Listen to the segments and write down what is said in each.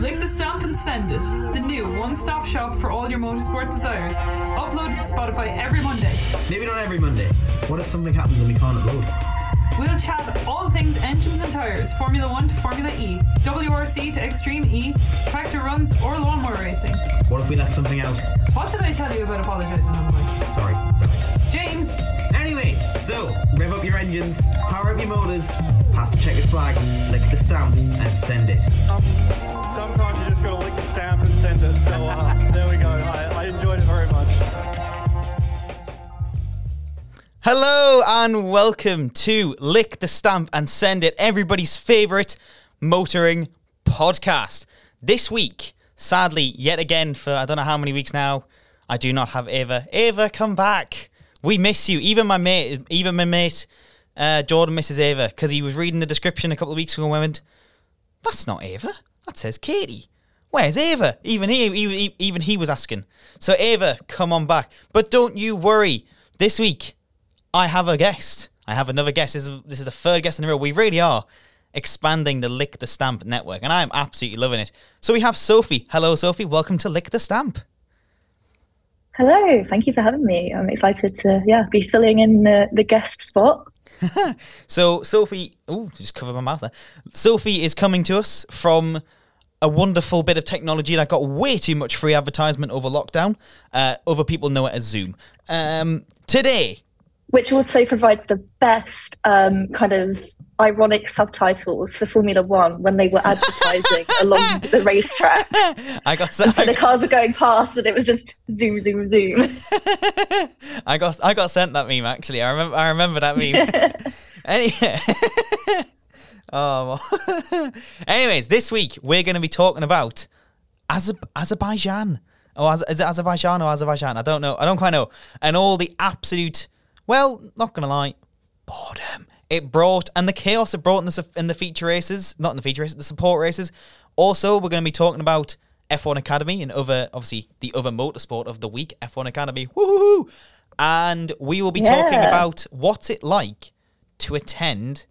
Lick the Stamp and Send It, the new one-stop shop for all your motorsport desires. Uploaded to Spotify every Monday. Maybe not every Monday. What if something happens and we can't upload? We'll chat all things engines and tyres, Formula 1 to Formula E, WRC to Extreme E, tractor runs or lawnmower racing. What if we left something out? What did I tell you about apologising on the mic? Sorry. James! Anyway, so, rev up your engines, power up your motors, pass the checkered flag, lick the stamp and send it. Sometimes you just got to lick the stamp and send it, so there we go. I enjoyed it very much. Hello and welcome to Lick the Stamp and Send It, everybody's favourite motoring podcast. This week, sadly, yet again for I don't know how many weeks now, I do not have Ava. Ava, come back. We miss you. Even my mate Jordan misses Ava because he was reading the description a couple of weeks ago and went, that's not Ava. That says Katie. Where's Ava? Even he was asking. So Ava, come on back. But don't you worry. This week, I have a guest. I have another guest. This is the third guest in a row. We really are expanding the Lick the Stamp network, and I'm absolutely loving it. So we have Sophie. Hello, Sophie. Welcome to Lick the Stamp. Hello. Thank you for having me. I'm excited to be filling in the guest spot. So Sophie, just covered my mouth there. Sophie is coming to us from a wonderful bit of technology that got way too much free advertisement over lockdown. Other people know it as Zoom. Today, which also provides the best kind of ironic subtitles for Formula One when they were advertising along the racetrack. The cars were going past, and it was just zoom, zoom, zoom. I got sent that meme actually. I remember that meme. Anyways, this week we're going to be talking about Azerbaijan. Oh, is it Azerbaijan or Azerbaijan? I don't know. I don't quite know. And all the absolute, well, not going to lie, boredom it brought, and the chaos it brought in the support races. Also, we're going to be talking about F1 Academy and the other motorsport of the week, F1 Academy. Woohoo! And we will be talking about what's it like to attend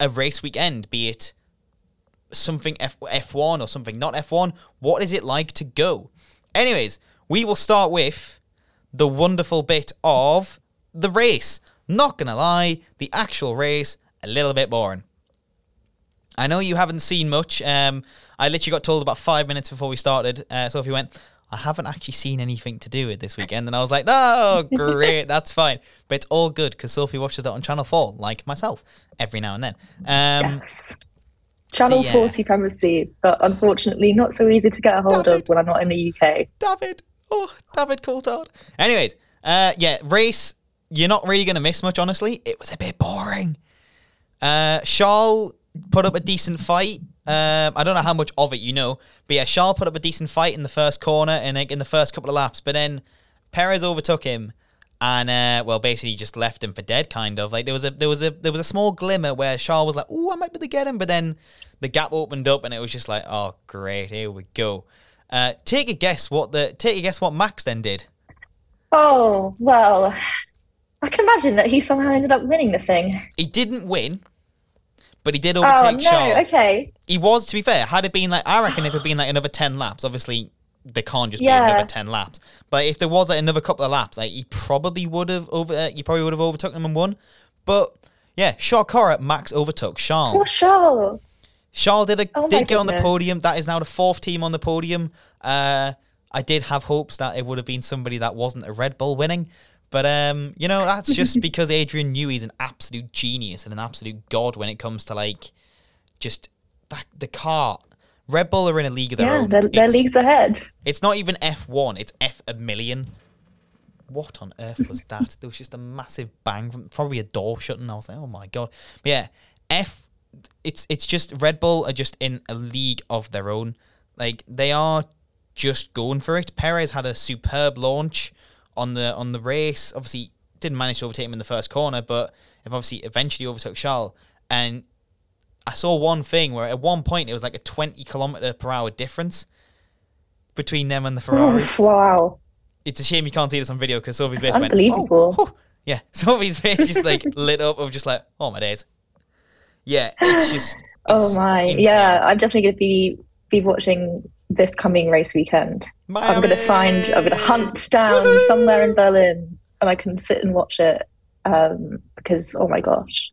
a race weekend, be it something F1 or something not F1. What is it like to go? Anyways, we will start with the wonderful bit of the race. Not gonna lie, the actual race, a little bit boring. I know you haven't seen much. I literally got told about 5 minutes before we started. Sophie went, I haven't actually seen anything to do with this weekend. And I was like, no, great, that's fine. But it's all good because Sophie watches that on Channel 4, like myself, every now and then. Yes. Channel 4 supremacy, but unfortunately not so easy to get a hold of when I'm not in the UK. David. Oh, David Coulthard. Anyways, race, you're not really going to miss much, honestly. It was a bit boring. Charles put up a decent fight. I don't know how much of it you know, but yeah, Charles put up a decent fight in the first corner and in the first couple of laps, but then Perez overtook him and basically just left him for dead, kind of. Like there was a small glimmer where Charles was like, "Oh, I might be able to get him," but then the gap opened up and it was just like, "Oh, great, here we go." Take a guess what Max then did. Oh, well, I can imagine that he somehow ended up winning the thing. He didn't win, but he did overtake Charles. Oh, no, okay. He was, to be fair, had it been like, I reckon if it had been like another 10 laps, obviously there can't just be another 10 laps. But if there was like another couple of laps, like he probably would have overtook him and won. But yeah, Shakara, Max overtook Charles. Poor Charles. Charles did get on the podium. That is now the fourth team on the podium. I did have hopes that it would have been somebody that wasn't a Red Bull winning. But, that's just because Adrian Newey is an absolute genius and an absolute god when it comes to, like, just the car. Red Bull are in a league of their own. Yeah, they're leagues ahead. It's not even F1, it's F1,000,000. What on earth was that? There was just a massive bang, probably a door shutting. I was like, oh, my God. But, yeah, it's just Red Bull are just in a league of their own. Like, they are just going for it. Perez had a superb launch on the race. Obviously didn't manage to overtake him in the first corner, but eventually overtook Charles. And I saw one thing where at one point it was like a 20 km/h difference between them and the Ferraris. Wow. It's a shame you can't see this on video because Sophie's face went, unbelievable. Oh. Yeah. Sophie's face just like lit up of just like, oh my days. Yeah, it's just Oh my, insane. Yeah, I'm definitely going to be watching this coming race weekend. Miami. I'm going to hunt down Woo-hoo! Somewhere in Berlin and I can sit and watch it because, oh my gosh.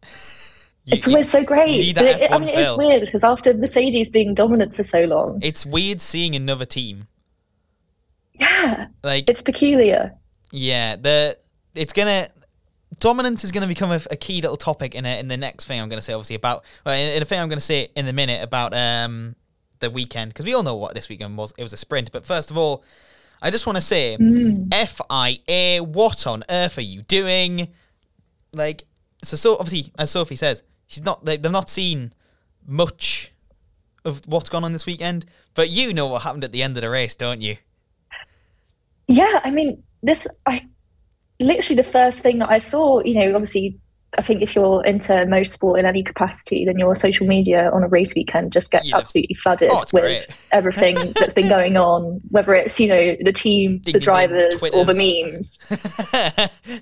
It's always so great. But it is weird because after Mercedes being dominant for so long. It's weird seeing another team. Yeah. Like, it's peculiar. Yeah. Dominance is going to become a key little topic in the next thing I'm going to say, obviously, in a thing I'm going to say in a minute about the weekend, because we all know what this weekend was. It was a sprint. But first of all, I just want to say, FIA, what on earth are you doing? Like, so obviously, as Sophie says, they've not seen much of what's gone on this weekend, but you know what happened at the end of the race, don't you? Yeah, I mean, literally the first thing that I saw, you know, obviously, I think if you're into motorsport in any capacity, then your social media on a race weekend just gets absolutely flooded with everything that's been going on, whether it's, you know, the teams, the drivers, or the memes.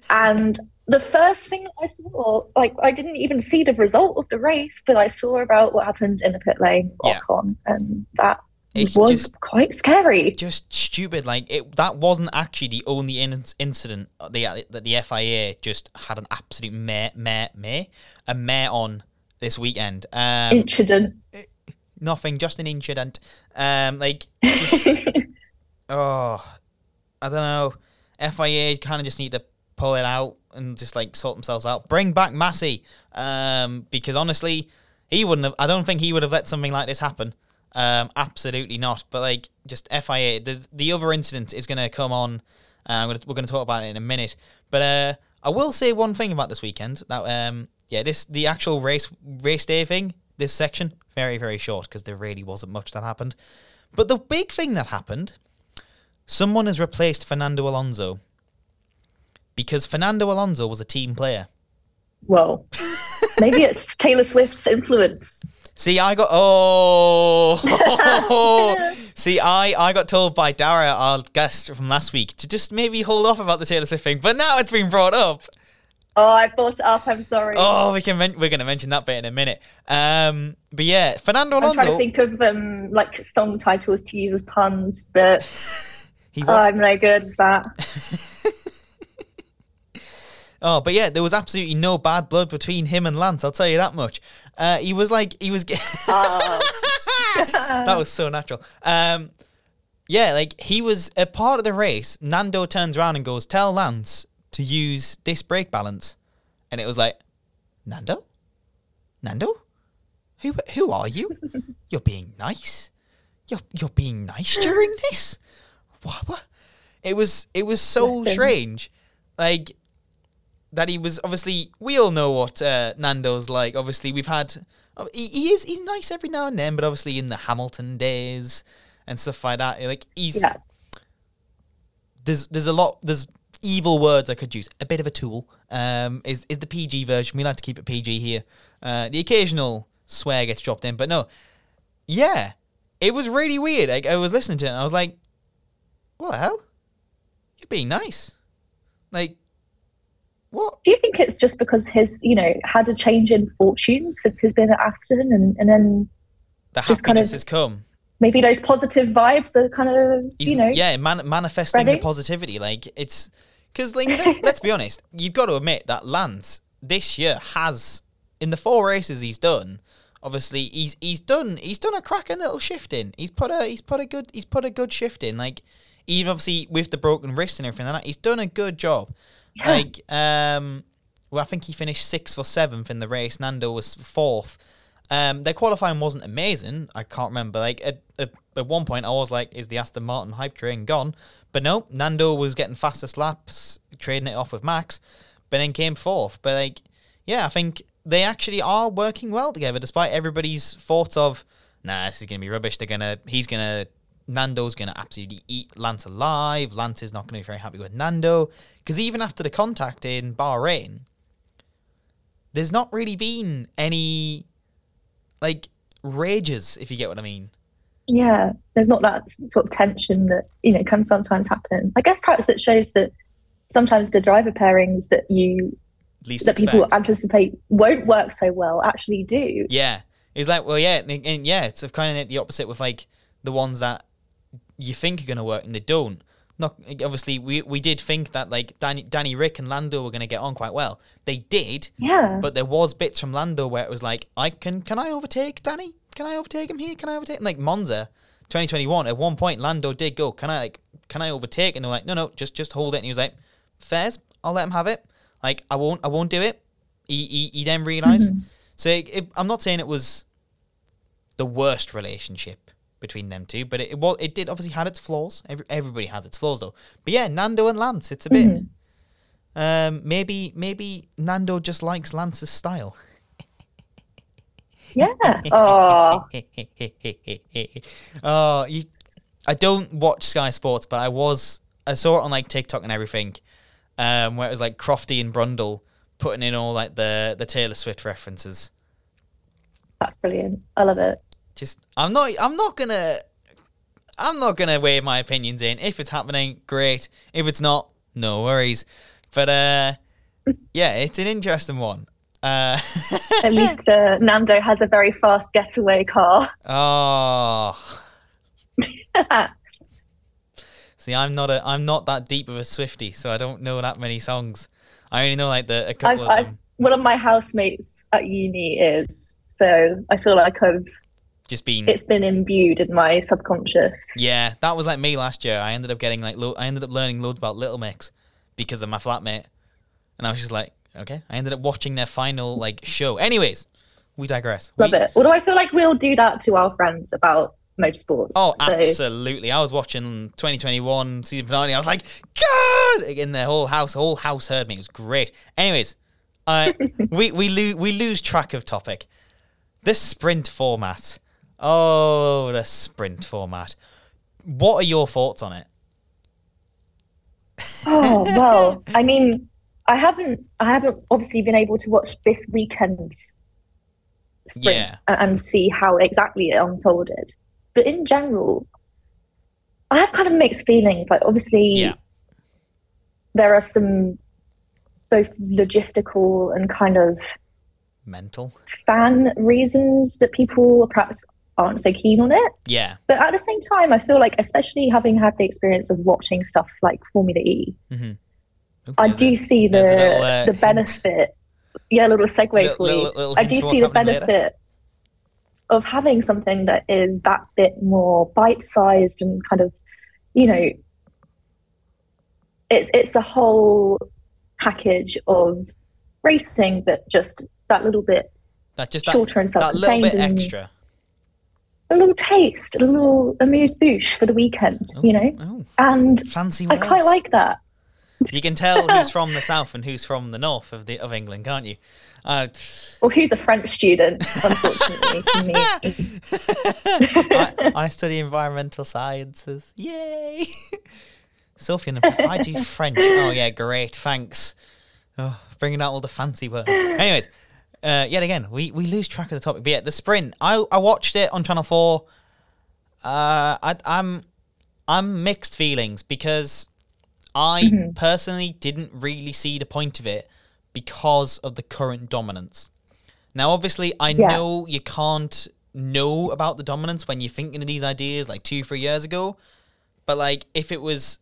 And the first thing I saw, like, I didn't even see the result of the race, but I saw about what happened in the pit lane, Ocon, and that. It was just quite scary. Just stupid. Like, that wasn't actually the only incident that the FIA just had an absolute mare on this weekend. Incident. Nothing, just an incident. I don't know. FIA kind of just need to pull it out and just, like, sort themselves out. Bring back Massey. Because, honestly, I don't think he would have let something like this happen. Absolutely not. But, like, just FIA, the other incident is going to come on. We're going to talk about it in a minute. But I will say one thing about this weekend. That the actual race day thing, this section, very, very short because there really wasn't much that happened. But the big thing that happened, someone has replaced Fernando Alonso because Fernando Alonso was a team player. Well, maybe it's Taylor Swift's influence. See, I got told by Dara, our guest from last week, to just maybe hold off about the Taylor Swift thing, but now it's been brought up. Oh, I brought it up, I'm sorry. Oh, we're going to mention that bit in a minute. But yeah, Fernando Alonso... I'm trying to think of like song titles to use as puns, but I'm no good at that. Oh, but yeah, there was absolutely no bad blood between him and Lance, I'll tell you that much. He was that was so natural. He was a part of the race. Nando turns around and goes, tell Lance to use this brake balance. And it was like, Nando? Who are you? You're being nice? You're being nice during this? What? It was so strange. Like, that he was, obviously, we all know what Nando's like. Obviously, he's nice every now and then, but obviously in the Hamilton days and stuff like that, like, there's evil words I could use. A bit of a tool is the PG version. We like to keep it PG here. The occasional swear gets dropped in, but no. Yeah, it was really weird. Like, I was listening to it and I was like, what the hell? You're being nice. Like, what? Do you think it's just because he's, you know, had a change in fortunes since he's been at Aston and then the happiness just kind of has come? Maybe those positive vibes are kind of, manifesting spreading the positivity. Like, it's because, like, let's be honest, you've got to admit that Lance this year has, in the four races he's done, obviously he's done a cracking little shift in. He's put a good shift in. Like, even obviously with the broken wrist and everything like that, he's done a good job. Yeah. Like, I think he finished 6th or 7th in the race. Nando was 4th. Their qualifying wasn't amazing. I can't remember. Like, at one point, I was like, is the Aston Martin hype train gone? But no, Nando was getting fastest laps, trading it off with Max, but then came 4th. But, like, yeah, I think they actually are working well together, despite everybody's thoughts of, nah, this is going to be rubbish. Nando's going to absolutely eat Lance alive. Lance is not going to be very happy with Nando. Because even after the contact in Bahrain, there's not really been any, like, rages, if you get what I mean. Yeah, there's not that sort of tension that, you know, can sometimes happen. I guess perhaps it shows that sometimes the driver pairings that people anticipate won't work so well actually do. Yeah. It's like, well, yeah, and yeah, it's kind of the opposite with like the ones that you think are going to work and they don't. Not obviously, we did think that like Danny, Rick, and Lando were going to get on quite well. They did, yeah. But there was bits from Lando where it was like, can I overtake Danny? Can I overtake him here? Can I overtake him? Like Monza, 2021. At one point, Lando did go, can I overtake? And they're like, no, just hold it. And he was like, fairs, I'll let him have it. Like I won't do it. He then realised. Mm-hmm. So I'm not saying it was the worst relationship between them two, but it did obviously had its flaws. Everybody has its flaws though. But yeah, Nando and Lance, it's a bit. Maybe Nando just likes Lance's style. Yeah. Oh. Oh, I don't watch Sky Sports, but I saw it on like TikTok and everything, where it was like Crofty and Brundle putting in all like the Taylor Swift references. That's brilliant. I love it. Just I'm not gonna weigh my opinions in. If it's happening, great. If it's not, no worries. But yeah, it's an interesting one. At least Nando has a very fast getaway car. Oh. See, I'm not that deep of a Swiftie, so I don't know that many songs. I only know like a couple of them. One of my housemates at uni is, so I feel like I've just been. It's been imbued in my subconscious. Yeah, that was like me last year. I ended up getting like I ended up learning loads about Little Mix because of my flatmate, and I was just like, okay. I ended up watching their final like show. Anyways, we digress. Love it. Although I feel like we'll do that to our friends about motorsports. Oh, so. Absolutely. I was watching 2021 season finale. I was like, God! In their whole house heard me. It was great. Anyways, we lose track of topic. The sprint format. Oh, the sprint format. What are your thoughts on it? Oh, well, I mean, I haven't obviously been able to watch this weekend's sprint and see how exactly it unfolded. But in general, I have kind of mixed feelings. Like, obviously, there are some both logistical and kind of mental fan reasons that people perhaps aren't so keen on it. Yeah. But at the same time, I feel like, especially having had the experience of watching stuff like Formula E, mm-hmm. Okay, I do see the benefit. Yeah, a little segue for you. I do see the benefit of having something that is that bit more bite-sized and kind of, you know, it's a whole package of racing that just that little bit shorter and self-contained. That little bit extra. A little taste, a little amuse-bouche for the weekend, you know? Oh, and fancy words. I quite like that. You can tell who's from the south and who's from the north of England, can't you? Well, who's a French student, unfortunately, me. I study environmental sciences. Yay! Sophie, I do French. Oh, yeah, great. Thanks. Oh, bringing out all the fancy words. Anyways, yet again, we lose track of the topic. But yeah, the sprint. I watched it on Channel 4. I'm mixed feelings because I personally didn't really see the point of it because of the current dominance. Now, obviously, I know you can't know about the dominance when you're thinking of these ideas like 2-3 years ago. But like, if it was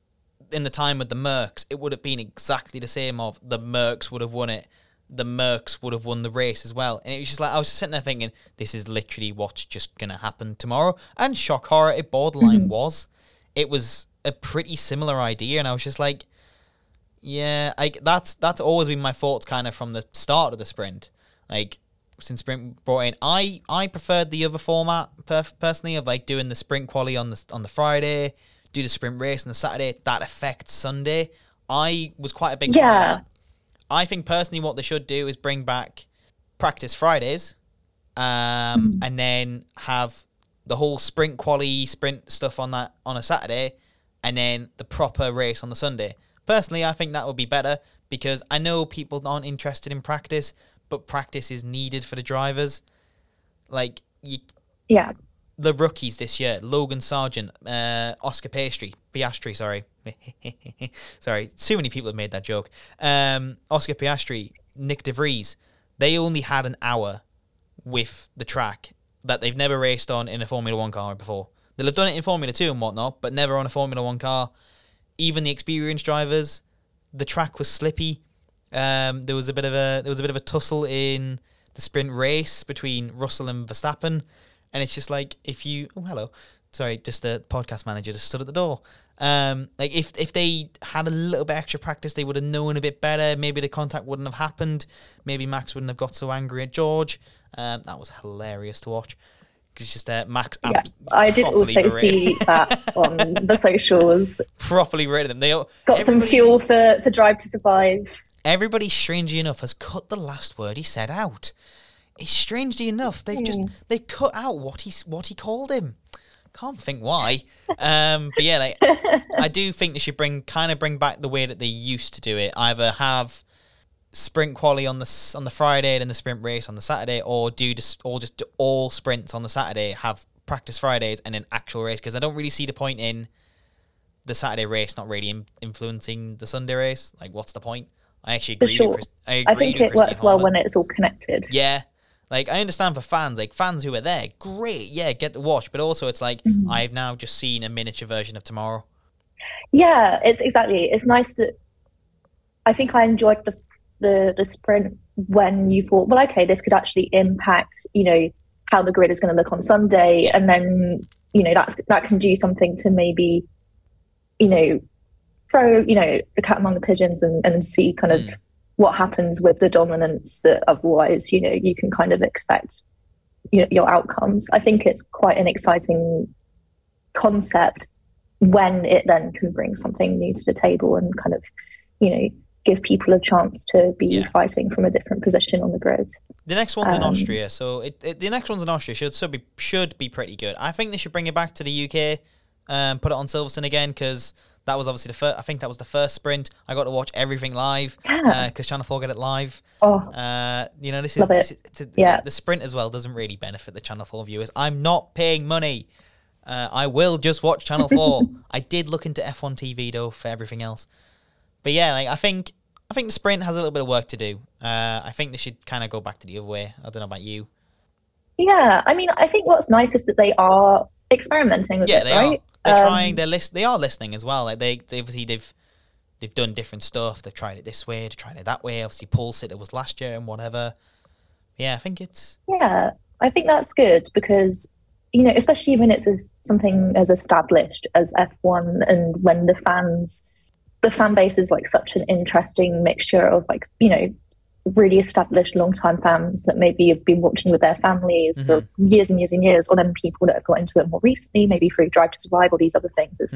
in the time with the Mercs, it would have been exactly the same of the Mercs would have won it. The Mercs would have won the race as well. And it was just like, I was just sitting there thinking, this is literally what's just going to happen tomorrow. And shock horror, it borderline was. It was a pretty similar idea, and I was just like, yeah, that's always been my thoughts kind of from the start of the sprint. Like, since sprint brought in, I preferred the other format personally of like doing the sprint quali on the Friday, do the sprint race on the Saturday, that affects Sunday. I was quite a big fan of that. I think personally what they should do is bring back practice Fridays, and then have the whole sprint quali, sprint stuff on that on a Saturday, and then the proper race on the Sunday. Personally, I think that would be better because I know people aren't interested in practice, but practice is needed for the drivers. Like, the rookies this year, Logan Sargent, Oscar Piastri, sorry. Sorry, too many people have made that joke. Oscar Piastri, Nick De Vries, they only had an hour with the track that they've never raced on in a Formula 1 car before. They'll have done it in Formula 2 and whatnot, but never on a Formula 1 car. Even the experienced drivers, the track was slippy. There was a bit of a tussle in the sprint race between Russell and Verstappen, and it's just like just the podcast manager just stood at the door. If they had a little bit extra practice, they would have known a bit better. Maybe the contact wouldn't have happened. Maybe Max wouldn't have got so angry at George. That was hilarious to watch. It's just Max. Yeah, I did also see that on the socials. Properly rated them. They all, got some fuel for Drive to Survive. Everybody, strangely enough, has cut the last word he said out. It's strangely enough they cut out what he called him. Can't think why. But yeah, I do think they should bring back the way that they used to do it. Either have sprint quali on the Friday and then the sprint race on the Saturday, or just do all sprints on the Saturday, have practice Fridays and then actual race, because I don't really see the point in the Saturday race not really influencing the Sunday race. Like, what's the point? I actually agree. For sure. I think it works well when it's all connected. Yeah. Like, I understand for fans, like fans who are there, great, yeah, get the watch. But also it's like, I've now just seen a miniature version of tomorrow. Yeah, it's nice that I think I enjoyed the sprint when you thought, well, okay, this could actually impact, how the grid is going to look on Sunday. And then, that can do something to maybe, throw, the cat among the pigeons and see kind of what happens with the dominance that otherwise, you can kind of expect your outcomes. I think it's quite an exciting concept when it then can bring something new to the table and kind of, give people a chance to be fighting from a different position on the grid. The next one's in Austria. So the next one's in Austria should be pretty good. I think they should bring it back to the UK, put it on Silverstone again, because that was obviously the first sprint. I got to watch everything live because Channel 4 got it live. Oh, the sprint as well doesn't really benefit the Channel 4 viewers. I'm not paying money. I will just watch Channel 4. I did look into F1 TV though for everything else. But yeah, I think the sprint has a little bit of work to do. I think they should kind of go back to the other way. I don't know about you. Yeah, I mean, I think what's nice is that they are experimenting with it, right? Are. They're trying. They are listening as well. Like they obviously they've done different stuff. They've tried it this way. They've tried it that way. Obviously, pole sitter was last year and whatever. Yeah, I think it's. Yeah, I think that's good because especially when it's something as established as F1, and when the fan base is like such an interesting mixture of like really established long-time fans that maybe have been watching with their families for years and years and years, or then people that have got into it more recently, maybe through Drive to Survive or these other things. It's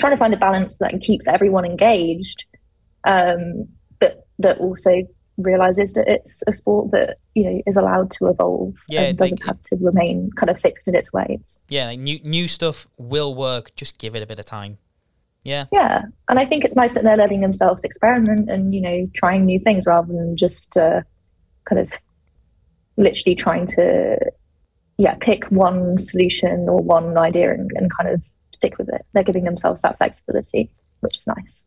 trying to find a balance that keeps everyone engaged, but that also realises that it's a sport that is allowed to evolve and doesn't have to remain kind of fixed in its ways. Yeah, like new stuff will work. Just give it a bit of time. Yeah. Yeah, and I think it's nice that they're letting themselves experiment and, trying new things rather than just kind of literally trying to, pick one solution or one idea and kind of stick with it. They're giving themselves that flexibility, which is nice.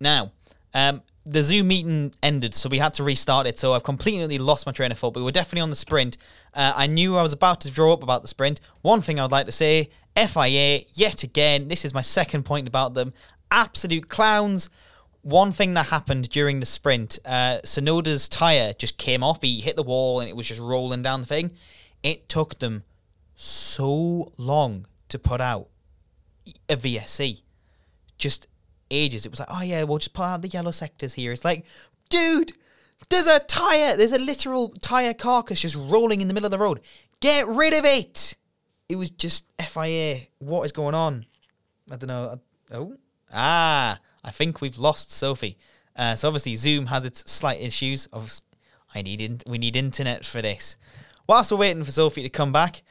Now, the Zoom meeting ended, so we had to restart it, so I've completely lost my train of thought, but we were definitely on the sprint. I knew I was about to draw up about the sprint. One thing I'd like to say, FIA, yet again, this is my second point about them, absolute clowns. One thing that happened during the sprint, Sonoda's tyre just came off. He hit the wall and it was just rolling down the thing. It took them so long to put out a VSC. Just ages. It was like, oh yeah, we'll just pull out the yellow sectors here. It's like, dude, there's a literal tyre carcass just rolling in the middle of the road. Get rid of it. It was just FIA. What is going on? I don't know. I think we've lost Sophie. So obviously Zoom has its slight issues. Obviously, we need internet for this. Whilst we're waiting for Sophie to come back,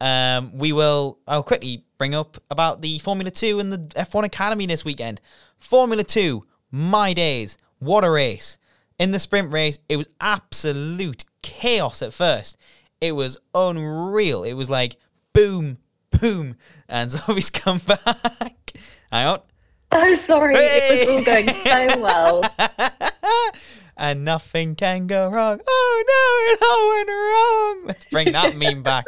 I'll quickly bring up about the Formula 2 and the F1 Academy this weekend. Formula 2, my days, what a race. In the sprint race, it was absolute chaos at first. It was unreal. It was like, boom, boom, and Sophie's come back. Hang on. Oh, sorry. Hey! It was all going so well. and nothing can go wrong. Oh no, it all went wrong. Let's bring that meme back.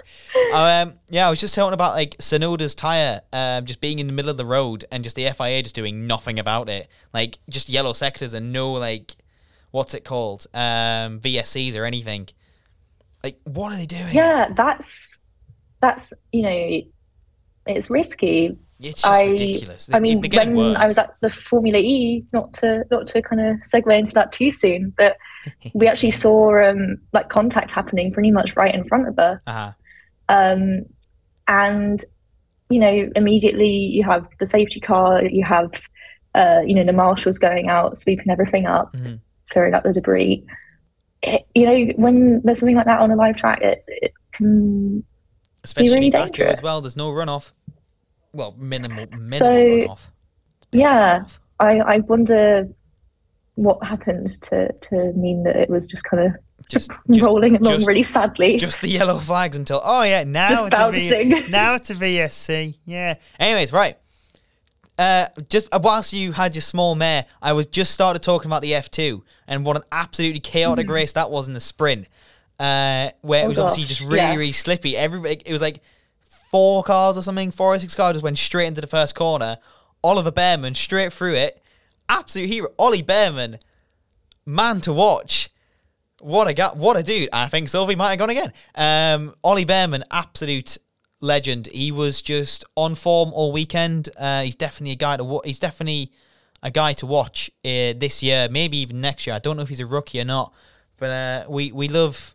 Yeah, I was just talking about like Sonoda's tyre just being in the middle of the road and just the FIA just doing nothing about it. Like just yellow sectors and no like, what's it called? VSCs or anything. Like what are they doing? Yeah, that's you know, it's risky. It's just ridiculous. I mean, when worse. I was at the Formula E, not to kind of segue into that too soon, but we actually saw like contact happening pretty much right in front of us. Uh-huh. And you know, immediately you have the safety car, you have you know, the marshals going out, sweeping everything up, mm-hmm. clearing up the debris. It, you know, when there's something like that on a live track, it can especially be really dangerous as well. There's no runoff. Well, minimal so, runoff. Yeah, runoff. I wonder what happened to mean that it was just kind of just rolling along really sadly. Just the yellow flags until, oh yeah, now it's bouncing. Now it's a VSC, yeah. Anyways, right. Just whilst you had your small mare, I was just started talking about the F2 and what an absolutely chaotic race that was in the sprint, where it was obviously just really, really slippy. Everybody, it was like... four or six cars just went straight into the first corner. Oliver Bearman straight through it. Absolute hero. Ollie Bearman, man to watch. What a dude. I think Sylvie might have gone again. Ollie Bearman, absolute legend. He was just on form all weekend. He's definitely a guy to watch. He's definitely a guy to watch this year, maybe even next year. I don't know if he's a rookie or not, but we love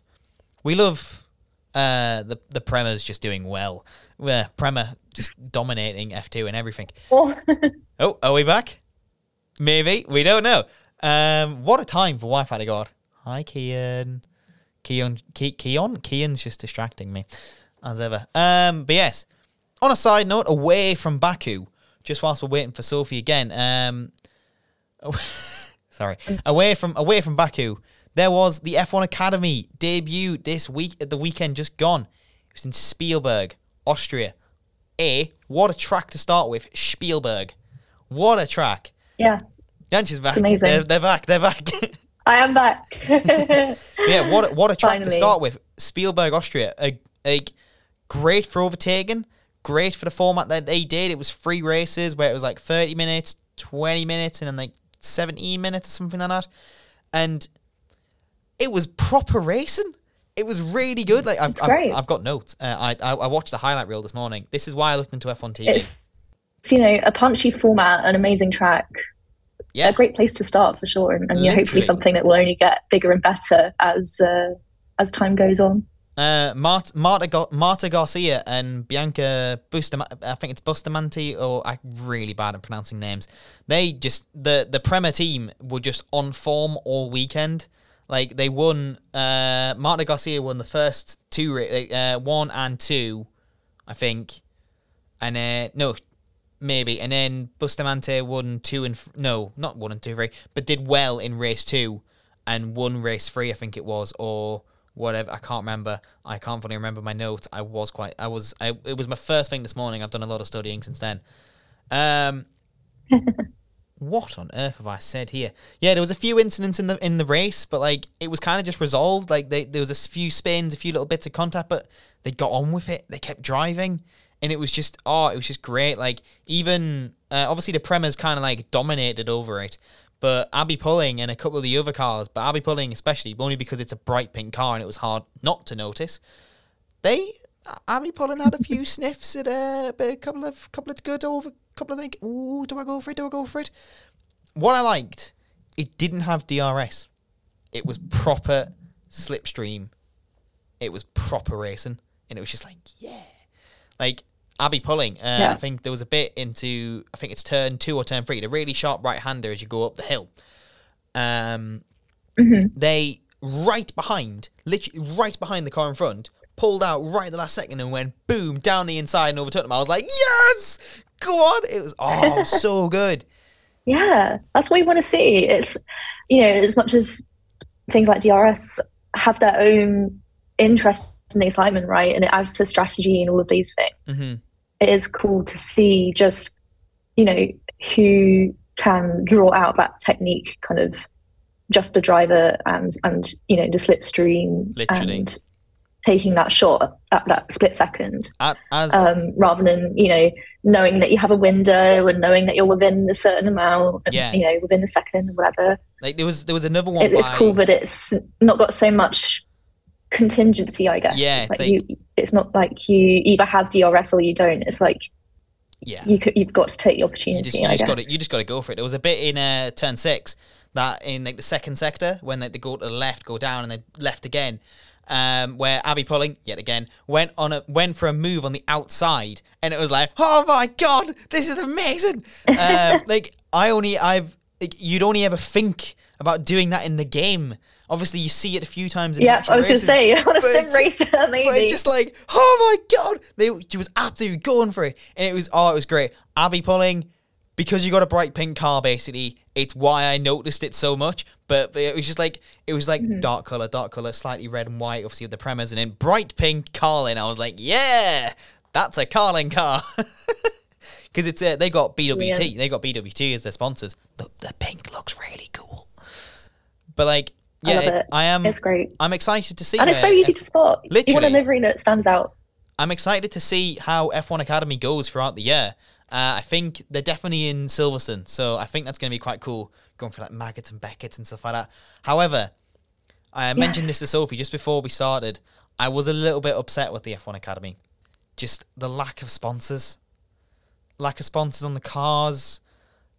the Prema's just doing well. Prema just dominating F2 and everything. Oh, are we back? Maybe. We don't know. What a time for Wi-Fi to God. Hi, Keon. Keon's just distracting me, as ever. But yes, on a side note, away from Baku, just whilst we're waiting for Sophie again, sorry, away from Baku, there was the F1 Academy debut this week, at the weekend just gone. It was in Spielberg, Austria. What a track to start with, Spielberg. What a track. Yeah. Yancha's back. It's amazing. They're back. I am back. Yeah, what a track to start with. Spielberg, Austria. Great for overtaking, great for the format that they did. It was three races where it was like 30 minutes, 20 minutes, and then like 17 minutes or something like that. And... it was proper racing. It was really good. Like I've got notes. I watched the highlight reel this morning. This is why I looked into F1 TV. It's you know, a punchy format, an amazing track. Yeah, a great place to start for sure, and you know, hopefully something that will only get bigger and better as time goes on. Marta Garcia and Bianca Bustamante. I think it's Bustamante, or I'm really bad at pronouncing names. They just the Prema team were just on form all weekend. Like, they won, Marta Garcia won the first two, one and two, I think. And, no, maybe. And then Bustamante won two and, no, not one and two, three, but did well in race two and won race three, I think it was, or whatever. I can't remember. I can't fully remember my notes. It was my first thing this morning. I've done a lot of studying since then. What on earth have I said here? Yeah, there was a few incidents in the race, but like it was kind of just resolved. Like there was a few spins, a few little bits of contact, but they got on with it. They kept driving, and it was just great. Like even obviously the Prema's kind of like dominated over it, but Abbey Pulling and a couple of the other cars, but Abbey Pulling especially, only because it's a bright pink car and it was hard not to notice. Abbey Pulling had a few sniffs at a couple of good over. Couple of like, ooh, do I go for it? What I liked, it didn't have DRS. It was proper slipstream. It was proper racing, and it was just like, yeah, like Abbey Pulling. I think there was a bit into, I think it's turn two or turn three, the really sharp right hander as you go up the hill. They right behind the car in front, pulled out right at the last second and went boom down the inside and overtook them. I was like, yes. Go on. It was so good. Yeah, that's what we want to see. It's, you know, as much as things like DRS have their own interest and excitement, right? And it adds to strategy and all of these things. Mm-hmm. It is cool to see just, you know, who can draw out that technique kind of just the driver and you know the slipstream, literally, and taking that shot at that split second, rather than knowing that you have a window and knowing that you're within a certain amount, and, yeah, within a second or whatever. Like there was another one. It's cool, but it's not got so much contingency, I guess. Yeah, it's not like you either have DRS or you don't. It's like, yeah, you've got to take the opportunity. You just got to go for it. There was a bit in turn 6 that in like the second sector when they go to the left, go down, and they left again. Where Abbey Pulling, yet again, went for a move on the outside, and it was like, oh my god, this is amazing. You'd only ever think about doing that in the game. Obviously, you see it a few times in the actual races. Yeah, I was going to say, on a sim racer, maybe. But it's just like, oh my god, she was absolutely going for it, and it was great. Abbey Pulling, because you got a bright pink car, basically, it's why I noticed it so much. But it was just like, mm-hmm, dark colour, slightly red and white, obviously with the Premas, and then bright pink Carlin. I was like, yeah, that's a Carlin car. Because it's they got BWT. Yeah. They got BWT as their sponsors. The pink looks really cool. But like, yeah, it's great. I'm excited to see. And it's so easy to spot. Literally. You want a livery that stands out. I'm excited to see how F1 Academy goes throughout the year. I think they're definitely in Silverstone, so I think that's going to be quite cool, going for like Maggots and Beckets and stuff like that. However, I mentioned this to Sophie just before we started. I was a little bit upset with the F1 Academy. Just the lack of sponsors on the cars,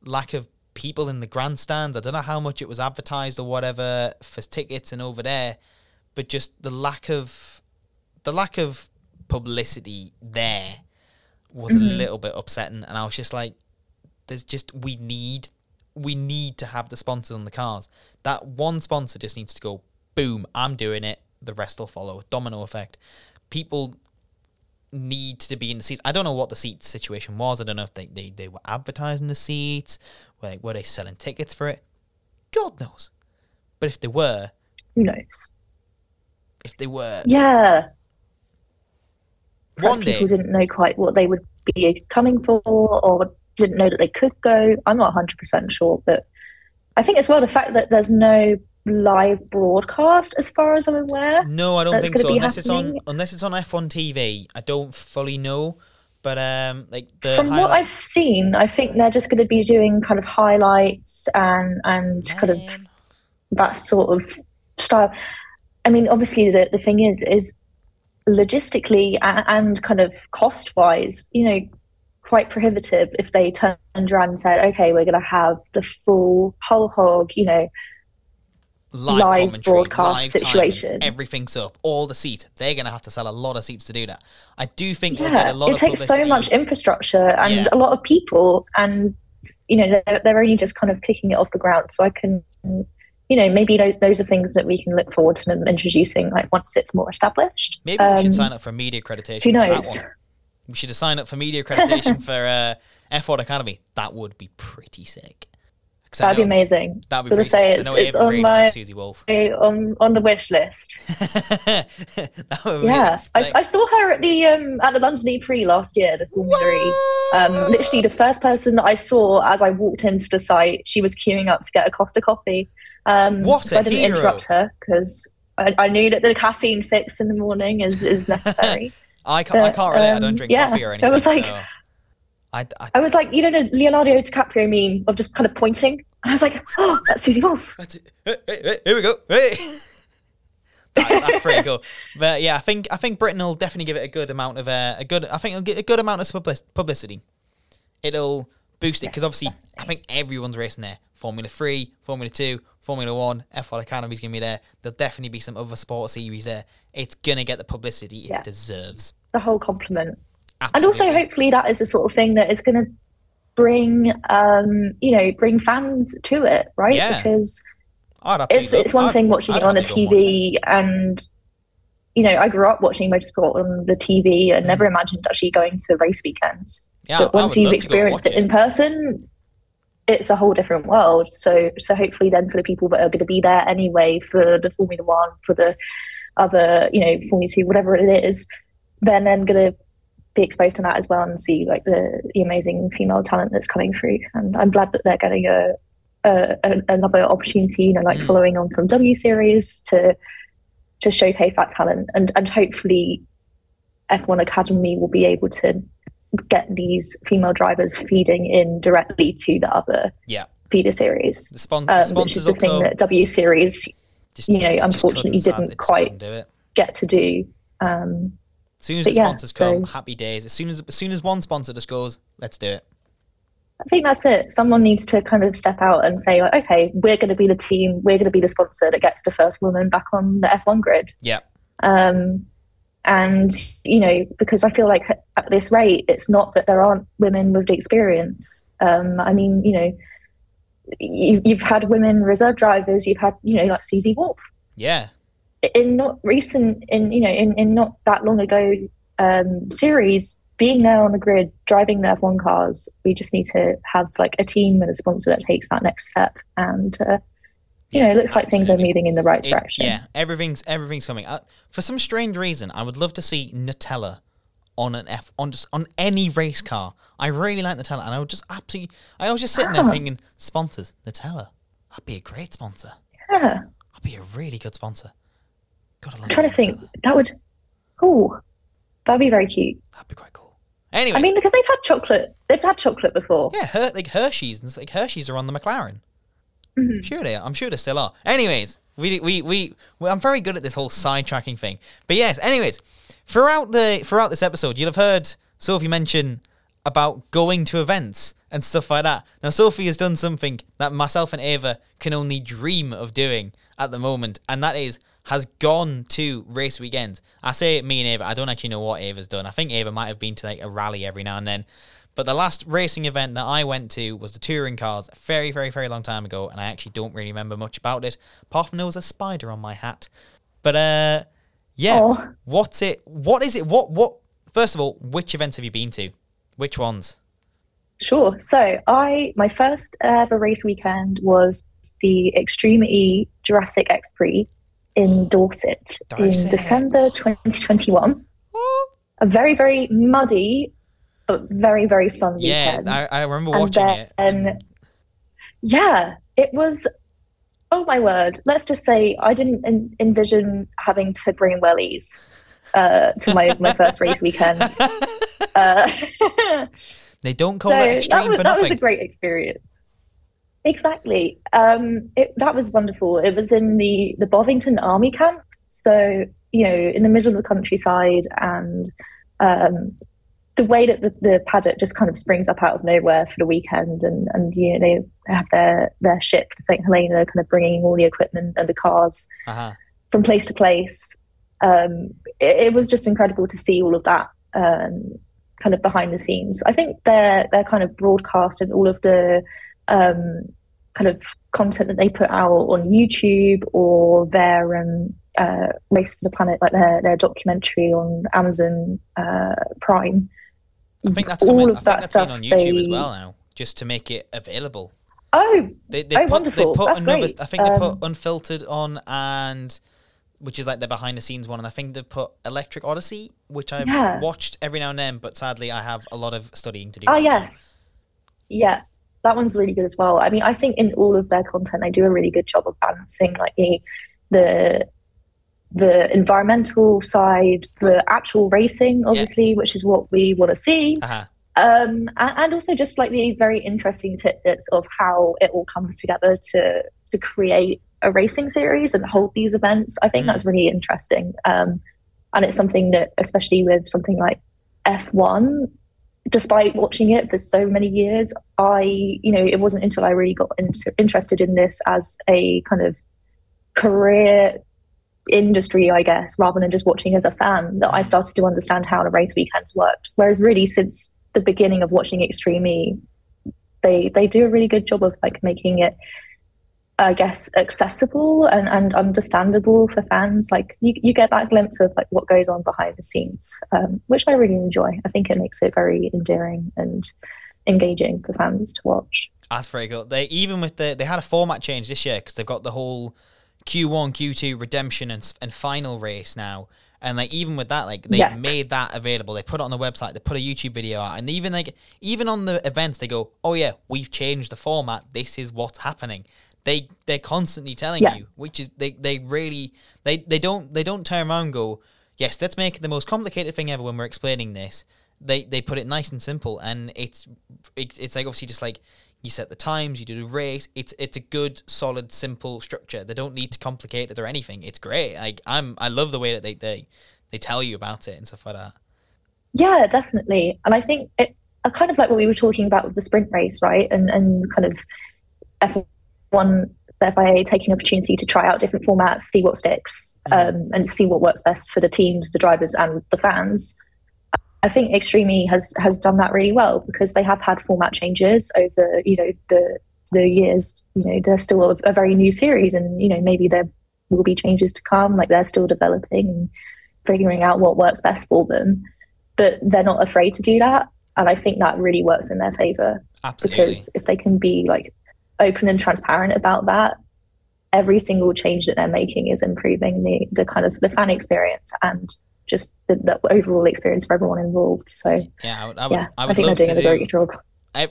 lack of people in the grandstands. I don't know how much it was advertised or whatever for tickets and over there, but just the lack of publicity there was a little bit upsetting, and I was just like, "There's just we need to have the sponsors on the cars. That one sponsor just needs to go, boom, I'm doing it. The rest will follow. Domino effect. People need to be in the seats. I don't know what the seat situation was. I don't know if they were advertising the seats. Were they selling tickets for it? God knows. But if they were, who knows? If they were, yeah." Because people didn't know quite what they would be coming for or didn't know that they could go. I'm not 100% sure, but I think as well the fact that there's no live broadcast as far as I'm aware. No, I don't think so. Unless it's on F1 TV. I don't fully know. But what I've seen, I think they're just going to be doing kind of highlights and kind of that sort of style. I mean, obviously the thing is logistically and kind of cost wise, quite prohibitive if they turned around and said, okay, we're going to have the full whole hog, live broadcast live situation. Everything's up, all the seats. They're going to have to sell a lot of seats to do that. I do think they'll get a lot of publicity. It takes so much infrastructure and a lot of people, and, they're only just kind of kicking it off the ground. So I can, maybe those are things that we can look forward to them introducing, like once it's more established. Maybe we should sign up for media accreditation. Who knows? For that one. We should have signed up for media accreditation for F1 Academy. That would be pretty sick. That'd be amazing. That'd be pretty sick. It's on the wish list. I saw her at the London E3 last year, the Formula 3. Literally, the first person that I saw as I walked into the site, she was queuing up to get a Costa coffee. So I didn't interrupt her because I knew that the caffeine fix in the morning is necessary. I can't relate. I don't drink coffee or anything. I was like, so I was like, the Leonardo DiCaprio meme of just kind of pointing. I was like, oh, that's Susie Wolf. That's it. Hey, here we go. Hey. That's pretty cool. But yeah, I think Britain will definitely give it a good amount of publicity. It'll boost it because obviously I think everyone's racing there. Formula 3, Formula 2, Formula 1, F1 Academy's going to be there. There'll definitely be some other sports series there. It's going to get the publicity it deserves. The whole compliment. Absolutely. And also hopefully that is the sort of thing that is going to bring, bring fans to it, right? Yeah. Because it's one thing watching it on the TV and, I grew up watching motorsport on the TV and never imagined actually going to race weekends. Yeah, but once you've experienced it in person, it's a whole different world. So hopefully then for the people that are going to be there anyway, for the Formula 1, for the other, Formula 2, whatever it is, they're then going to be exposed to that as well and see like the amazing female talent that's coming through. And I'm glad that they're getting a another opportunity, you know, like following on from W Series to showcase that talent, and hopefully F1 Academy will be able to get these female drivers feeding in directly to the other feeder series. The sponsors, which is the thing that W Series, unfortunately didn't quite get to do. As soon as the sponsors come, happy days. As soon as one sponsor just goes, let's do it. I think that's it. Someone needs to kind of step out and say, like, okay, we're going to be the team, we're going to be the sponsor that gets the first woman back on the F1 grid. Yeah. And, you know, because I feel like at this rate, it's not that there aren't women with the experience. I mean, you know, you've had women reserve drivers, you've had, you know, like Susie Wolf. Yeah. In not that long ago series, being there on the grid, driving the F1 cars, we just need to have like a team and a sponsor that takes that next step. And, it looks like things are moving in the right direction. Yeah, everything's coming. For some strange reason, I would love to see Nutella on any race car. I really like Nutella, and I was just sitting there thinking, sponsors, Nutella. That'd be a great sponsor. Yeah. That'd be a really good sponsor. I'm trying to think. That'd be very cute. That'd be quite cool. Anyway, I mean, because they've had chocolate before. Yeah, Hershey's, and like Hershey's are on the McLaren. Mm-hmm. Sure they are. I'm sure they still are. Anyways, I'm very good at this whole sidetracking thing. But yes, anyways, throughout this episode, you'll have heard Sophie mention about going to events and stuff like that. Now, Sophie has done something that myself and Ava can only dream of doing at the moment, and that is has gone to race weekends. I say me and Ava, I don't actually know what Ava's done. I think Ava might have been to like a rally every now and then. But the last racing event that I went to was the touring cars a very, very, very long time ago, and I actually don't really remember much about it, apart from there was a spider on my hat. But first of all, which events have you been to? Which ones? Sure. So my first ever race weekend was the Extreme E Jurassic X Prix in Dorset in December 2021. A very, very muddy but very, very fun weekend. Yeah, I remember watching it. And yeah, it was, oh my word, let's just say I didn't envision having to bring wellies to my first race weekend. They don't call it Extreme for nothing. That was a great experience. Exactly. That was wonderful. It was in the Bovington Army Camp. So, you know, in the middle of the countryside, and the way that the paddock just kind of springs up out of nowhere for the weekend, and you know, they have their ship, St. Helena, kind of bringing all the equipment and the cars from place to place. It was just incredible to see all of that kind of behind the scenes. I think they're kind of broadcast and all of the kind of content that they put out on YouTube, or their Race for the Planet, like their documentary on Amazon Prime. I think that's all of that stuff on YouTube as well now, just to make it available. Oh, wonderful! They put that's another, great. I think they put Unfiltered on, and which is like the behind the scenes one, and I think they put Electric Odyssey, which I've watched every now and then, but sadly I have a lot of studying to do. Oh right yes, now. Yeah. That one's really good as well. I mean, I think in all of their content, they do a really good job of balancing like the environmental side, the actual racing, obviously, which is what we want to see, and also just like the very interesting tidbits of how it all comes together to create a racing series and hold these events. I think that's really interesting, and it's something that, especially with something like F1. Despite watching it for so many years, it wasn't until I really got interested in this as a kind of career industry, I guess, rather than just watching as a fan, that I started to understand how the race weekends worked. Whereas really since the beginning of watching Extreme E, they do a really good job of like making it, I guess, accessible and understandable for fans. Like you get that glimpse of like what goes on behind the scenes, which I really enjoy. I think it makes it very endearing and engaging for fans to watch. That's very good. They had a format change this year because they've got the whole Q1, Q2 redemption and final race now, And like, even with that, like, they made that available. They put it on the website. They put a YouTube video out. And even like, even on the events, they go, oh yeah, we've changed the format. This is what's happening. They're constantly telling you, which is they don't turn around and go, yes, let's make it the most complicated thing ever when we're explaining this. They put it nice and simple, and it's like, obviously, just like, you set the times, you do the race. It's a good, solid, simple structure. They don't need to complicate it or anything. It's great. Like, I love the way that they tell you about it and stuff like that. Yeah, definitely. And I think I kind of like what we were talking about with the sprint race, right? And kind of F1, the FIA taking opportunity to try out different formats, see what sticks, and see what works best for the teams, the drivers, and the fans. I think Extreme E has done that really well, because they have had format changes over, you know, the years. You know, they're still a very new series, and, you know, maybe there will be changes to come. Like, they're still developing and figuring out what works best for them, but they're not afraid to do that. And I think that really works in their favor. Absolutely. Because if they can be like open and transparent about that, every single change that they're making is improving the kind of the fan experience and just the overall experience for everyone involved. So yeah, I think they're doing a great job.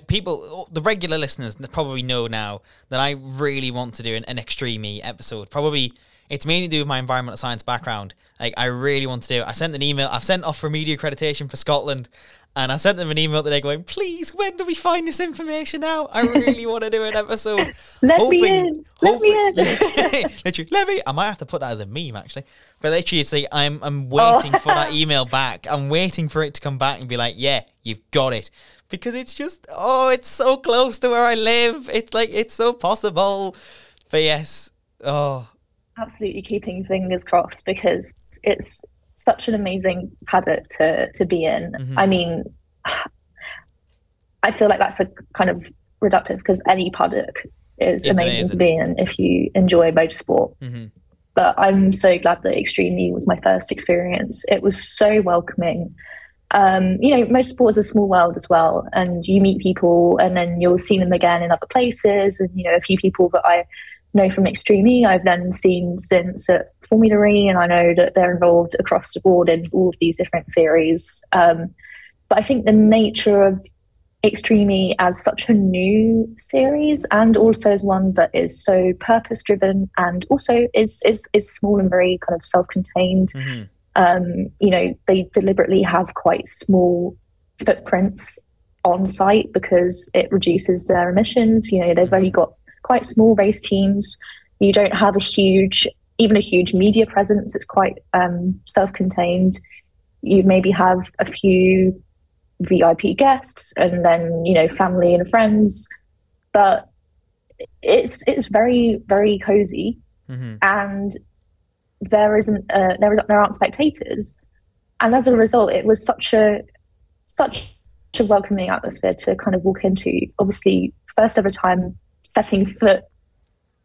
People, the regular listeners, they probably know now that I really want to do an Extreme E episode. Probably it's mainly to do with my environmental science background. Like, I really want to do it. I sent an email. I've sent off for media accreditation for Scotland, and I sent them an email today going, please, when do we find this information out? I really want to do an episode. Let me in. Literally, I might have to put that as a meme, actually. But literally, see, I'm waiting for that email back. I'm waiting for it to come back and be like, yeah, you've got it. Because it's just, it's so close to where I live. It's like, it's so possible. But yes, absolutely keeping fingers crossed, because it's such an amazing paddock to be in. Mm-hmm. I mean, I feel like that's a kind of reductive, because any paddock is amazing to be in if you enjoy motorsport. Mm-hmm. But I'm so glad that Extreme E was my first experience. It was so welcoming. You know, motorsport is a small world as well, and you meet people, and then you'll see them again in other places. And, you know, a few people that I know from Extreme E, I've then seen since at Formula E, and I know that they're involved across the board in all of these different series. But I think the nature of Extreme E as such a new series, and also as one that is so purpose-driven, and also is small and very kind of self-contained. Mm-hmm. You know, they deliberately have quite small footprints on site because it reduces their emissions. You know, they've only got quite small race teams. You don't have a huge media presence. It's quite self-contained. You maybe have a few VIP guests, and then, you know, family and friends, but it's very, very cozy. Mm-hmm. And there aren't spectators, and as a result, it was such a welcoming atmosphere to kind of walk into. Obviously, first ever time setting foot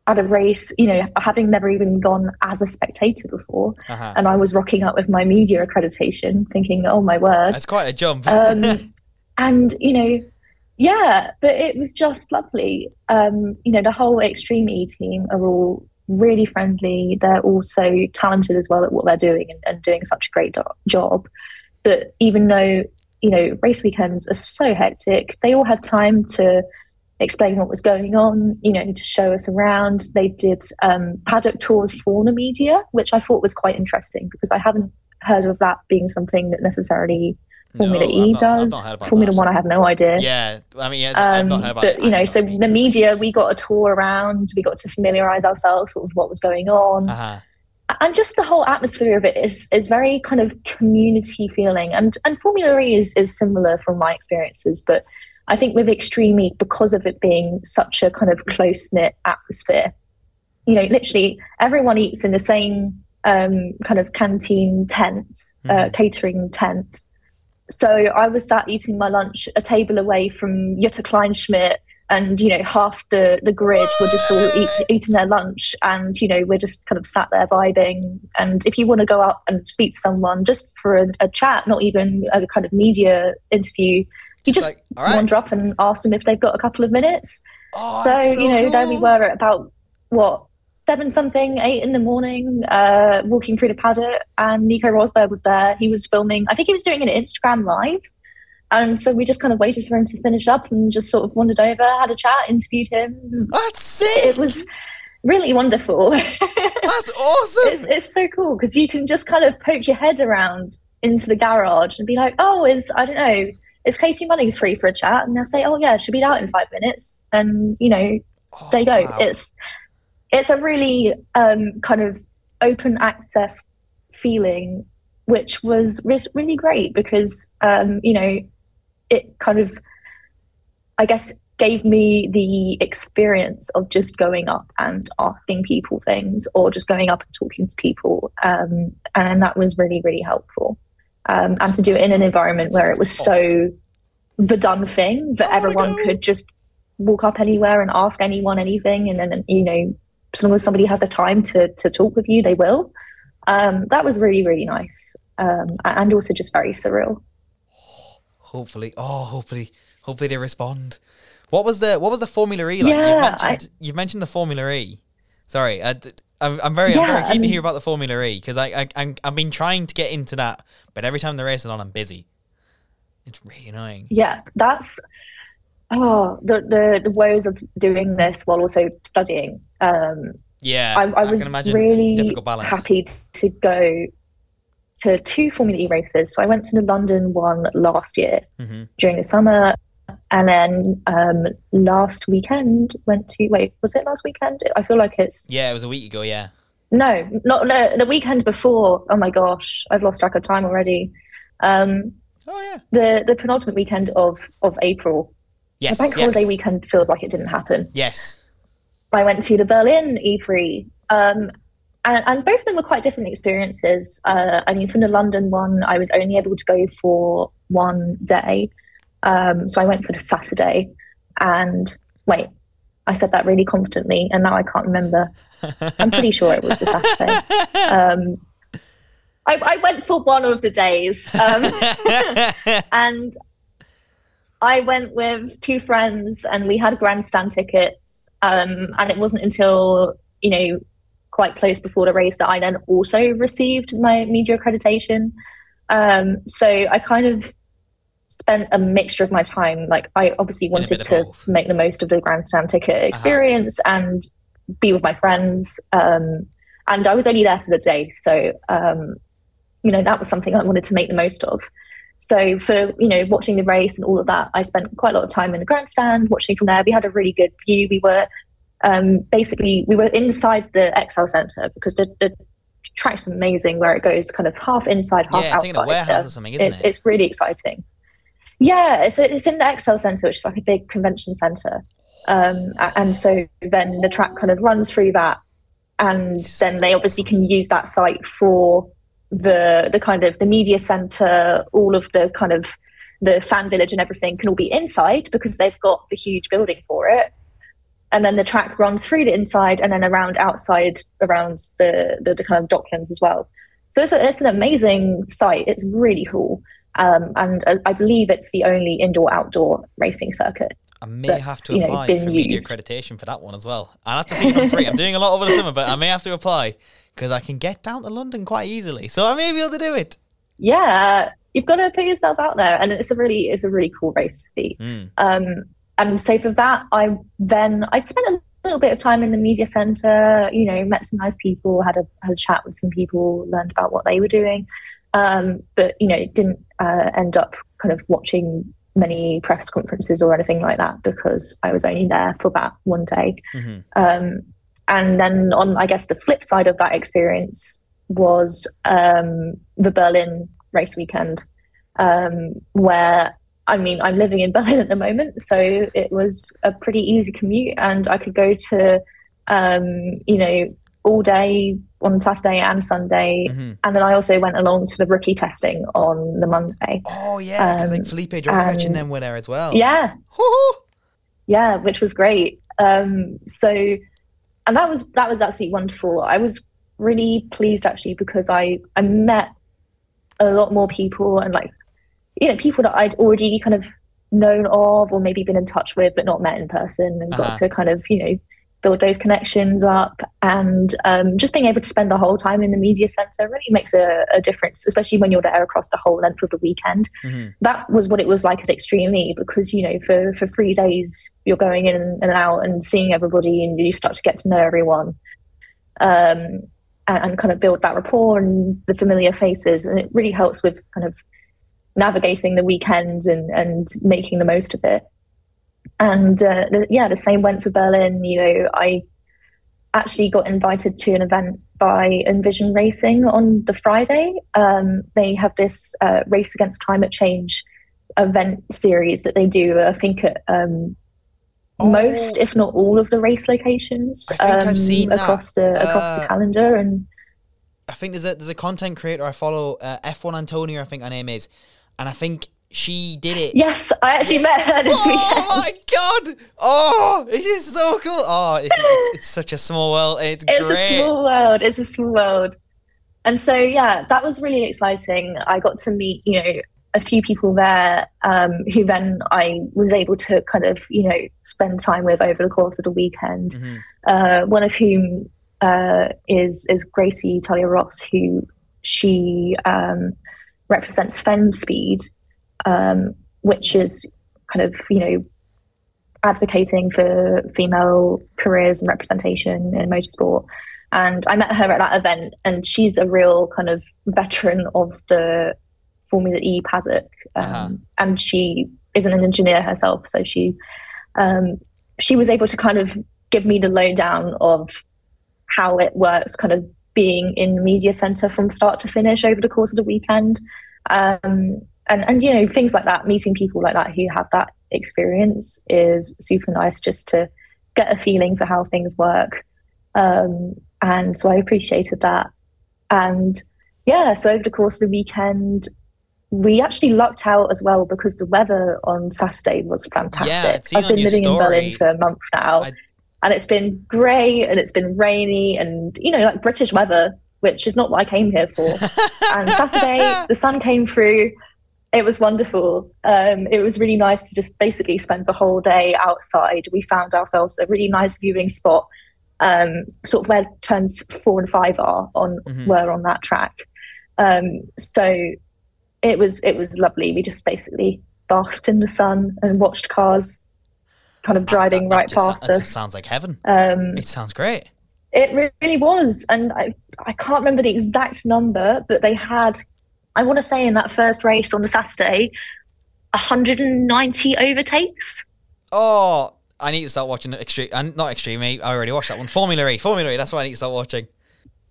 at a race, you know, having never even gone as a spectator before. Uh-huh. And I was rocking up with my media accreditation thinking, oh my word, that's quite a jump. And, you know, yeah, but it was just lovely. You know, the whole Extreme E team are all really friendly. They're all so talented as well at what they're doing, and doing such a great job. But even though, you know, race weekends are so hectic, they all had time to explain what was going on, you know, to show us around. They did paddock tours for the media, which I thought was quite interesting, because I haven't heard of that being something that necessarily Formula E does. Formula One, I have no idea. Yeah, I mean, yes, I've not heard about it. But, you know, so the media, we got a tour around, we got to familiarise ourselves with what was going on. Uh-huh. And just the whole atmosphere of it is very kind of community feeling. And Formula E is similar from my experiences, but I think with Extreme E, because of it being such a kind of close-knit atmosphere, you know, literally everyone eats in the same kind of canteen tent, catering tent. So I was sat eating my lunch a table away from Jutta Kleinschmidt, and, you know, half the grid were just all eating their lunch, and, you know, we're just kind of sat there vibing. And if you want to go out and speak to someone just for a chat, not even a kind of media interview, you just like, right, wander up and ask them if they've got a couple of minutes. So, you know, cool. There we were at about, what, 8 in the morning, walking through the paddock, and Nico Rosberg was there. He was filming, I think he was doing an Instagram live. And so we just kind of waited for him to finish up and just sort of wandered over, had a chat, interviewed him. That's sick! It was really wonderful. That's awesome! It's so cool because you can just kind of poke your head around into the garage and be like, oh, is Katie Munnings free for a chat? And they'll say, oh yeah, she'll be out in 5 minutes. And, you know, they go. Wow. It's a really kind of open access feeling, which was really great because, you know, it kind of, I guess, gave me the experience of just going up and asking people things or just going up and talking to people. And that was really, really helpful. And to do it in an environment where it was so the done thing that everyone could just walk up anywhere and ask anyone anything. And then, you know, as long as somebody has the time to talk with you, they will. That was really, really nice. And also just very surreal. Hopefully they respond. What was the Formula E like? Yeah, you've mentioned the Formula E. Sorry, I'm very keen to hear about the Formula E because I've been trying to get into that, but every time the race is on, I'm busy. It's really annoying. Yeah, that's the woes of doing this while also studying. Yeah, I was really happy to go to 2 Formula E races. So I went to the London one last year during the summer, and then last weekend went to. Wait, was it last weekend? I feel like it's. Yeah, it was a week ago. Yeah. No, the weekend before. Oh my gosh, I've lost track of time already. The penultimate weekend of April. Yes. The bank holiday weekend feels like it didn't happen. Yes. I went to the Berlin E3, and both of them were quite different experiences. I mean, from the London one, I was only able to go for one day. So I went for the Saturday. And wait, I said that really confidently, and now I can't remember. I'm pretty sure it was the Saturday. I went for one of the days. And I went with 2 friends and we had grandstand tickets. And it wasn't until, you know, quite close before the race that I then also received my media accreditation. So I kind of spent a mixture of my time. Like I obviously wanted to make the most of the grandstand ticket experience and be with my friends. And I was only there for the day. So, you know, that was something I wanted to make the most of. So for, you know, watching the race and all of that, I spent quite a lot of time in the grandstand, watching from there. We had a really good view. We were we were inside the Excel Centre because the track's amazing where it goes kind of half inside, half outside. It's in a warehouse or something, isn't it? It's really exciting. Yeah, it's in the Excel Centre, which is like a big convention centre. And so then the track kind of runs through that. And then they obviously can use that site for the kind of the media center, all of the kind of the fan village and everything can all be inside because they've got the huge building for it. And then the track runs through the inside and then around outside around the kind of Docklands as well. So it's an amazing site. It's really cool. And I believe it's the only indoor-outdoor racing circuit. I may have to apply for media accreditation for that one as well. I'll have to see if I'm free. I'm doing a lot over the summer, but I may have to apply. Because I can get down to London quite easily, so I may be able to do it. Yeah, you've got to put yourself out there, and it's a really cool race to see. And so for that, I spent a little bit of time in the media centre. You know, met some nice people, had a chat with some people, learned about what they were doing. But you know, didn't end up kind of watching many press conferences or anything like that because I was only there for that one day. And then on, I guess, the flip side of that experience was the Berlin race weekend, where, I mean, I'm living in Berlin at the moment, so it was a pretty easy commute and I could go to, you know, all day on Saturday and Sunday. And then I also went along to the rookie testing on the Monday. Oh, yeah, because like Felipe Drugovich and them were there as well. Yeah. Yeah, which was great. And that was absolutely wonderful. I was really pleased actually because I met a lot more people and like, you know, people that I'd already kind of known of or maybe been in touch with but not met in person and got to kind of, you know, build those connections up, and just being able to spend the whole time in the media center really makes a difference, especially when you're there across the whole length of the weekend. Mm-hmm. That was what it was like at Extreme E, because, you know, for 3 days you're going in and out and seeing everybody, and you start to get to know everyone and kind of build that rapport and the familiar faces, and it really helps with kind of navigating the weekend and making the most of it. And the same went for Berlin. You know, I actually got invited to an event by Envision Racing on the Friday. They have this Race Against Climate Change event series that they do, I think, at most, if not all, of the race locations across the calendar. And I think there's a content creator I follow, F1 Antonia, I think her name is, and I think she did it. Yes, I actually met her this weekend. Oh my god! Oh, it is so cool. Oh, it's such a small world. It's great. It's a small world. And so that was really exciting. I got to meet, you know, a few people there who then I was able to kind of, you know, spend time with over the course of the weekend. Mm-hmm. One of whom is Gracie Talia Ross, who she represents Fend Speed. Which is kind of, you know, advocating for female careers and representation in motorsport. And I met her at that event, and she's a real kind of veteran of the Formula E paddock. And she is an engineer herself, so she was able to kind of give me the lowdown of how it works, kind of being in the media centre from start to finish over the course of the weekend. And you know, things like that, meeting people like that who have that experience is super nice, just to get a feeling for how things work. And so I appreciated that. And so over the course of the weekend, we actually lucked out as well, because the weather on Saturday was fantastic. Yeah, I've been living in Berlin for a month now, and it's been grey and it's been rainy and, you know, like British weather, which is not what I came here for. And Saturday, the sun came through. It was wonderful. It was really nice to just basically spend the whole day outside. We found ourselves a really nice viewing spot, sort of where turns 4 and 5 were on that track. So it was lovely. We just basically basked in the sun and watched cars kind of driving past us. That just sounds like heaven. It sounds great. It really was. And I can't remember the exact number, but they had, I want to say in that first race on the Saturday, 190 overtakes. Oh, I need to start watching Extreme E. I already watched that one. Formula E. That's what I need to start watching.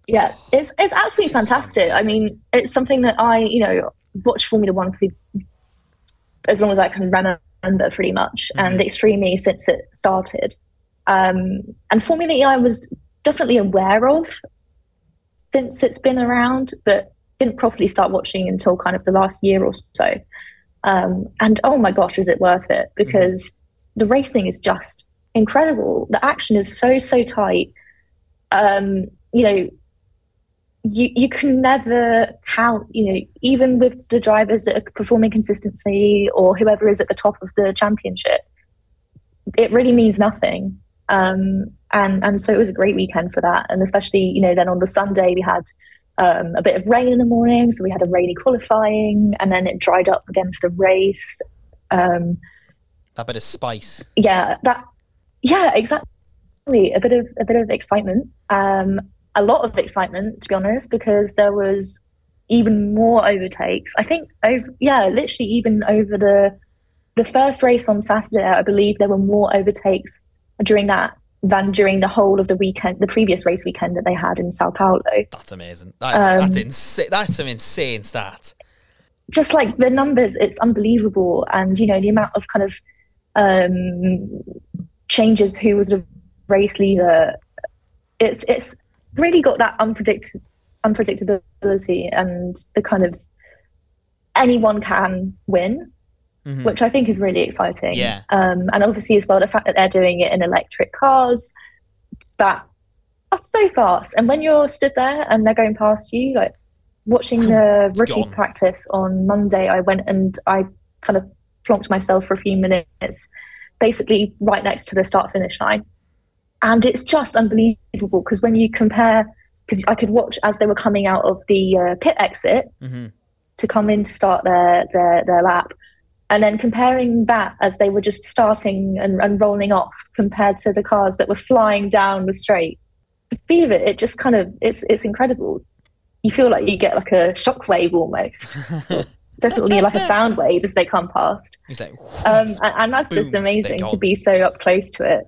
Yeah, it's absolutely fantastic. I mean, it's something that I, you know, watch Formula One for as long as I can remember, pretty much, and Extreme E since it started. And Formula E I was definitely aware of since it's been around, but didn't properly start watching until kind of the last year or so. And oh my gosh, is it worth it? Because the racing is just incredible. The action is so tight. You know, you can never count, you know, even with the drivers that are performing consistently or whoever is at the top of the championship, it really means nothing. And so it was a great weekend for that. And especially, you know, then on the Sunday we had a bit of rain in the morning, so we had a rainy qualifying, and then it dried up again for the race. That bit of spice, exactly. A bit of excitement, a lot of excitement, to be honest, because there was even more overtakes. I think literally even over the first race on Saturday, I believe there were more overtakes during that than during the whole of the weekend, the previous race weekend that they had in Sao Paulo. That's amazing. That's insane. That's some insane stats. Just like the numbers, it's unbelievable. And you know, the amount of kind of changes, who was the race leader. It's really got that unpredictability, and the kind of anyone can win. Mm-hmm. Which I think is really exciting. Yeah. And obviously as well, the fact that they're doing it in electric cars that are so fast. And when you're stood there and they're going past you, like watching the rookie practice on Monday, I went and I kind of plonked myself for a few minutes, basically right next to the start-finish line. And it's just unbelievable because when you compare, because I could watch as they were coming out of the pit exit mm-hmm. to come in to start their lap. And then comparing that as they were just starting and rolling off compared to the cars that were flying down the straight. The speed of it, it just kind of, it's incredible. You feel like you get like a shockwave almost. Definitely like a sound wave as they come past. It's like, whoosh, and that's boom, just amazing to be so up close to it.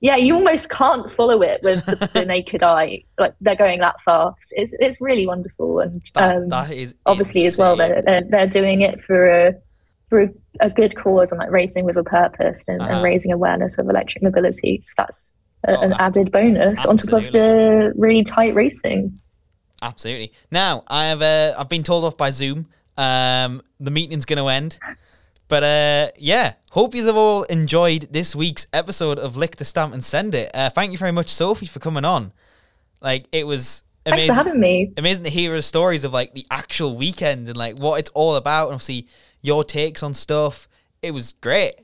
Yeah, you almost can't follow it with the naked eye. Like they're going that fast. It's really wonderful, and that is obviously insane. As well they're doing it for a good cause, and like racing with a purpose and raising awareness of electric mobility. So that's an added bonus absolutely. On top of the really tight racing. Absolutely. Now I've been told off by Zoom. The meeting's going to end. But hope you have all enjoyed this week's episode of Lick the Stamp and Send It. Thank you very much, Sophie, for coming on. Like, it was amazing. Thanks for having me. Amazing to hear stories of like the actual weekend and like what it's all about, and obviously your takes on stuff. It was great.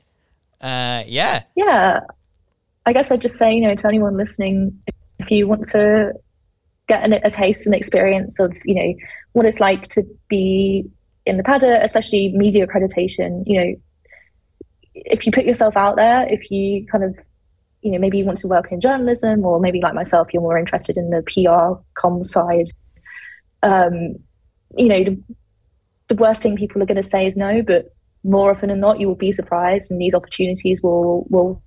Yeah. I guess I'd just say, to anyone listening, if you want to get a taste and experience of, what it's like to be in the paddock, especially media accreditation, if you put yourself out there, if you kind of, maybe you want to work in journalism, or maybe like myself, you're more interested in the PR comms side, the worst thing people are going to say is no, but more often than not, you will be surprised, and these opportunities will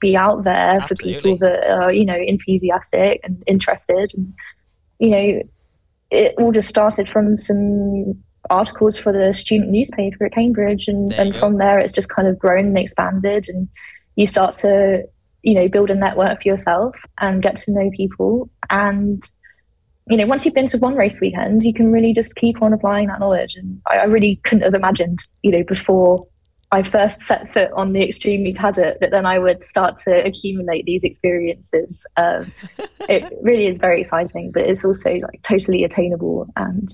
be out there Absolutely. For people that are, enthusiastic and interested, and, it all just started from some articles for the student newspaper at Cambridge, and from there it's just kind of grown and expanded, and you start to build a network for yourself and get to know people, and once you've been to one race weekend you can really just keep on applying that knowledge. And I really couldn't have imagined before I first set foot on the Extreme E paddock that then I would start to accumulate these experiences. It really is very exciting, but it's also like totally attainable. And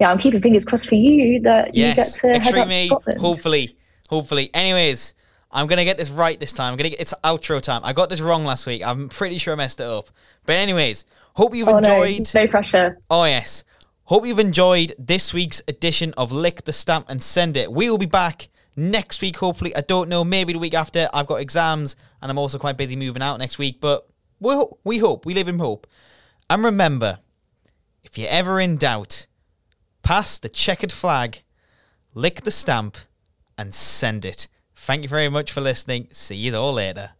I'm keeping fingers crossed for you that you get to Extreme E, Scotland. Hopefully. Anyways, I'm gonna get this right this time. It's outro time. I got this wrong last week. I'm pretty sure I messed it up. But anyways, hope you've enjoyed. No pressure. Oh yes, hope you've enjoyed this week's edition of Lick the Stamp and Send It. We will be back next week, hopefully. I don't know, maybe the week after. I've got exams and I'm also quite busy moving out next week, but we hope, we live in hope. And remember, if you're ever in doubt, pass the checkered flag, lick the stamp and send it. Thank you very much for listening. See you all later.